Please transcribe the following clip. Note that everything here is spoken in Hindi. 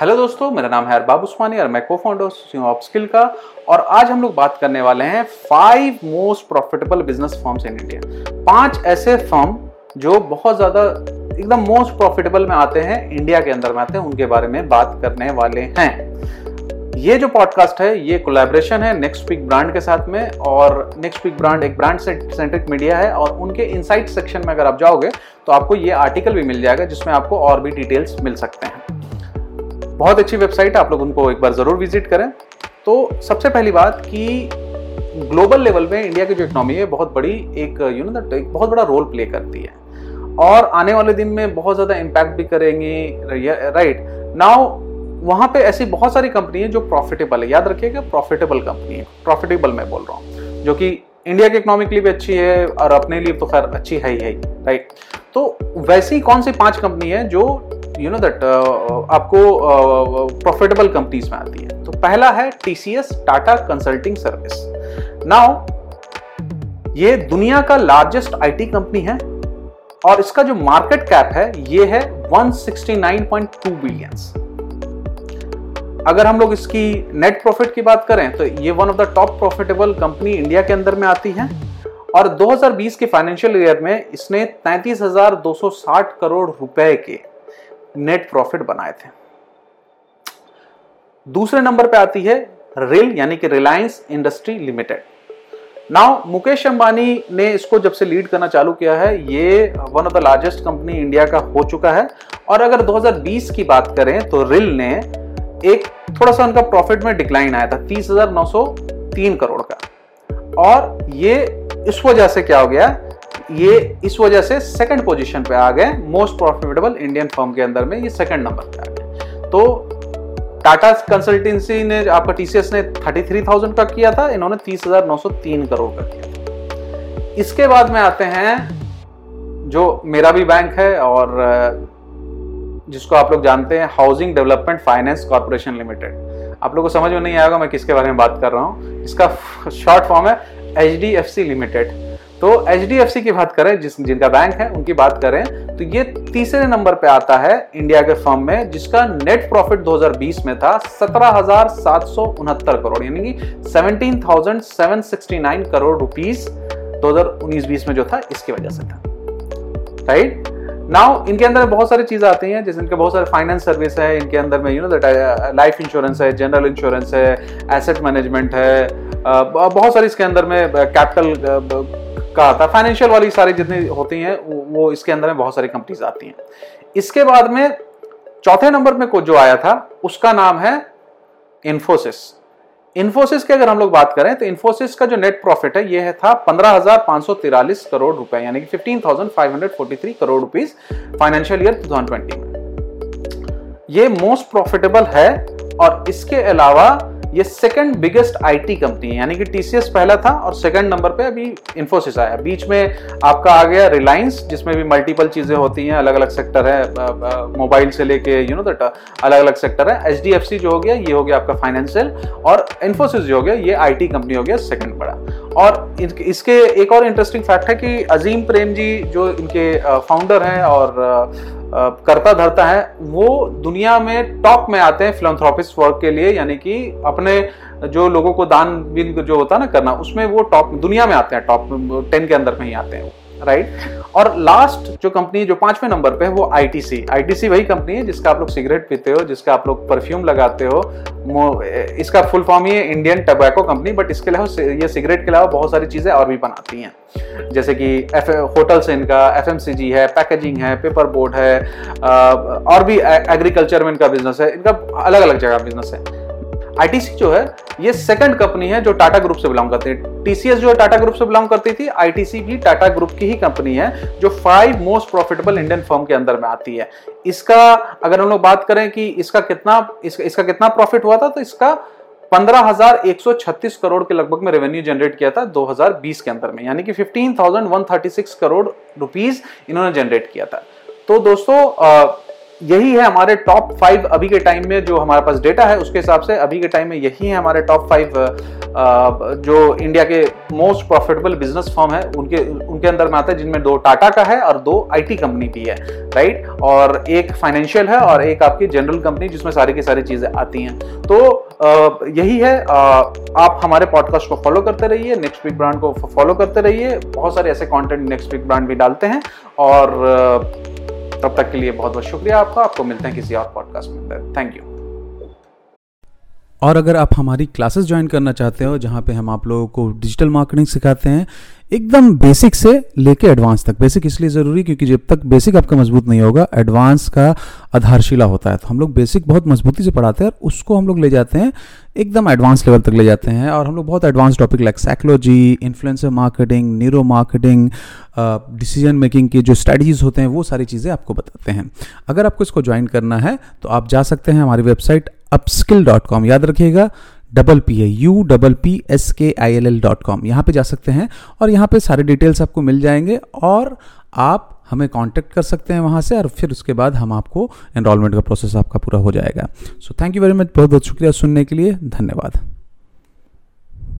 हेलो दोस्तों, मेरा नाम है अरबाब उस्मानी और मैं को फाउंडर हूं ऑपस्किल का। और आज हम लोग बात करने वाले हैं 5 most profitable business firms in India. 5 ऐसे फर्म जो बहुत ज़्यादा एकदम मोस्ट प्रॉफिटेबल में आते हैं, इंडिया के अंदर में आते हैं, उनके बारे में बात करने वाले हैं। ये जो पॉडकास्ट है ये कोलैबोरेशन है नेक्स्ट वीक ब्रांड के साथ में। और नेक्स्ट वीक ब्रांड एक ब्रांड सेंट्रिक मीडिया है और उनके इनसाइट सेक्शन में अगर आप जाओगे तो आपको ये आर्टिकल भी मिल जाएगा जिसमें आपको और भी डिटेल्स मिल सकते हैं। बहुत अच्छी वेबसाइट है, आप लोग उनको एक बार ज़रूर विजिट करें। तो सबसे पहली बात कि ग्लोबल लेवल में इंडिया की जो इकोनॉमी है बहुत बड़ी एक एक बहुत बड़ा रोल प्ले करती है और आने वाले दिन में बहुत ज़्यादा इम्पैक्ट भी करेंगी। राइट नाउ वहाँ पे ऐसी बहुत सारी कंपनी है जो प्रॉफिटेबल है। याद रखिएगा, प्रॉफिटेबल कंपनी है, प्रॉफिटेबल मैं बोल रहा हूँ, जो कि इंडिया के इकोनॉमिकली भी अच्छी है और अपने लिए तो खैर अच्छी है ही है। राइट, तो वैसी कौन सी 5 कंपनी है जो आपको प्रॉफिटेबल कंपनीज में आती है? तो पहला है TCS, Tata consulting service. Now ये दुनिया का लार्जेस्ट IT कंपनी है और इसका जो मार्केट कैप है ये है 169.2 बिलियंस। अगर हम लोग इसकी नेट प्रॉफिट की बात करें तो ये one of the top profitable company India के अंदर में आती है और 2020 के फाइनेंशियल ईयर में इसने 33,260 करोड़ रुपए के नेट प्रॉफिट बनाए थे। दूसरे नंबर पे आती है रेल, यानी कि Reliance industry limited. Now Mukesh Ambani ने इसको जब से लीड करना चालू किया है ये one of the largest company India का हो चुका है। और अगर 2020 की बात करें तो रेल ने एक थोड़ा सा उनका प्रॉफिट में डिक्लाइन आया था 30,903 करोड़ का। और ये इस वजह से क्या हो गया, ये इस वजह से सेकंड पोजीशन पे आ गए मोस्ट प्रॉफिटेबल इंडियन फर्म के अंदर में, ये सेकंड नंबर पे आ गए। तो टाटा कंसल्टेंसी ने आपका TCS ने 33,000 का किया था, इन्होंने 30,903 करोड़ का किया था। इसके बाद में आते हैं जो मेरा भी बैंक है और जिसको आप लोग जानते हैं housing development finance corporation limited. आप लोगों को समझ में नहीं आएगा मैं किसके बारे में बात कर रहा हूँ। इसका शॉर्ट फॉर्म है HDFC लिमिटेड। तो HDFC की बात करें, जिनका बैंक है उनकी बात करें तो ये तीसरे नंबर पे आता है इंडिया के फर्म में, जिसका नेट प्रॉफिट 2020 में था 17,769 करोड़, यानी कि 17,769 करोड़ रुपीस 2019-20 में जो था इसकी वजह से था। राइट नाउ इनके अंदर बहुत सारी चीज़ें आती हैं, जैसे इनके बहुत सारे फाइनेंस सर्विस है, इनके अंदर में लाइफ इंश्योरेंस है, जनरल इंश्योरेंस है, एसेट मैनेजमेंट है, बहुत सारी इसके अंदर में कैपिटल का आता है, फाइनेंशियल वाली सारी जितनी होती हैं वो इसके अंदर में बहुत सारी कंपनीज आती हैं। इसके बाद में चौथे नंबर में जो आया था उसका नाम है इन्फोसिस। इन्फोसिस की अगर हम लोग बात करें तो इन्फोसिस का जो नेट प्रॉफिट है ये था 15,543 करोड़ रुपए, यानी कि 15,543 करोड़ रुपीस फाइनेंशियल ईयर 2020 में। ये मोस्ट प्रॉफिटेबल है और इसके अलावा ये सेकंड बिगेस्ट IT कंपनी है, यानी कि TCS पहला था और सेकंड नंबर पे अभी इन्फोसिस आया। बीच में आपका आ गया रिलायंस, जिसमें भी मल्टीपल चीज़ें होती हैं, अलग अलग सेक्टर है, मोबाइल से लेके अलग अलग सेक्टर है। HDFC जो हो गया ये हो गया आपका फाइनेंशियल और इन्फोसिस जो हो गया ये IT कंपनी हो गया सेकंड बड़ा। और इसके एक और इंटरेस्टिंग फैक्ट है कि अजीम प्रेमजी जो इनके फाउंडर हैं और करता धरता है, वो दुनिया में टॉप में आते हैं फिलैंथ्रोपिस्ट वर्क के लिए, यानी कि अपने जो लोगों को दान बिन जो होता है ना करना, उसमें वो टॉप दुनिया में आते हैं, टॉप 10 के अंदर में ही आते हैं। राइट और लास्ट जो कंपनी जो 5वें नंबर पे है वो ITC वही कंपनी है जिसका आप लोग सिगरेट पीते हो, जिसका आप लोग परफ्यूम लगाते हो। इसका फुल फॉर्म ही है इंडियन टबैको कंपनी, बट इसके अलावा ये सिगरेट के अलावा बहुत सारी चीज़ें और भी बनाती हैं, जैसे कि होटल्स है इनका, FMCG है, पैकेजिंग है, पेपर बोर्ड है और भी एग्रीकल्चर में इनका बिजनेस है, इनका अलग अलग जगह बिजनेस है। ITC जो है ये सेकंड कंपनी है जो टाटा ग्रुप से बिलोंग करती है। TCS जो है टाटा ग्रुप से बिलोंग करती थी, ITC भी टाटा ग्रुप की ही कंपनी है जो 5 मोस्ट प्रॉफिटेबल इंडियन फर्म के अंदर में आती है। इसका अगर हम लोग बात करें कि इसका कितना प्रॉफिट हुआ था तो इसका 15,136 करोड़ के लगभग में रेवेन्यू जनरेट किया था 2020 के अंदर में, यानी कि 15,136 करोड़ रुपीज इन्होंने जनरेट किया था। तो दोस्तों यही है हमारे टॉप 5 अभी के टाइम में जो हमारे पास डेटा है उसके हिसाब से अभी के टाइम में यही है हमारे टॉप 5 जो इंडिया के मोस्ट प्रॉफिटेबल बिजनेस फर्म है उनके अंदर में आता है, जिनमें 2 टाटा का है और 2 आईटी कंपनी भी है, राइट, और एक फाइनेंशियल है और एक आपकी जनरल कंपनी जिसमें सारी की सारी चीज़ें आती हैं। तो यही है, आप हमारे पॉडकास्ट को फॉलो करते रहिए, नेक्स्ट वीक ब्रांड को फॉलो करते रहिए, बहुत सारे ऐसे कॉन्टेंट नेक्स्ट वीक ब्रांड भी डालते हैं। और तब तक के लिए बहुत बहुत शुक्रिया आपका, आपको मिलते हैं किसी और पॉडकास्ट में, थैंक यू। और अगर आप हमारी क्लासेस ज्वाइन करना चाहते हो जहाँ पे हम आप लोगों को डिजिटल मार्केटिंग सिखाते हैं एकदम बेसिक से लेके एडवांस तक, बेसिक इसलिए ज़रूरी क्योंकि जब तक बेसिक आपका मजबूत नहीं होगा एडवांस का आधारशिला होता है, तो हम लोग बेसिक बहुत मजबूती से पढ़ाते हैं और उसको हम लोग ले जाते हैं एकदम एडवांस लेवल तक ले जाते हैं। और हम लोग बहुत advance topic like psychology, influencer marketing, neuro marketing, decision making के जो स्ट्रैटेजीज होते हैं वो सारी चीज़ें आपको बताते हैं। अगर आपको इसको ज्वाइन करना है तो आप जा सकते हैं हमारी वेबसाइट Upskill.com, याद रखिएगा UPPSKILL.com, यहाँ पे जा सकते हैं और यहाँ पे सारे डिटेल्स आपको मिल जाएंगे और आप हमें कांटेक्ट कर सकते हैं वहाँ से और फिर उसके बाद हम आपको एनरोलमेंट का प्रोसेस आपका पूरा हो जाएगा। So thank you very much, बहुत बहुत शुक्रिया सुनने के लिए, धन्यवाद।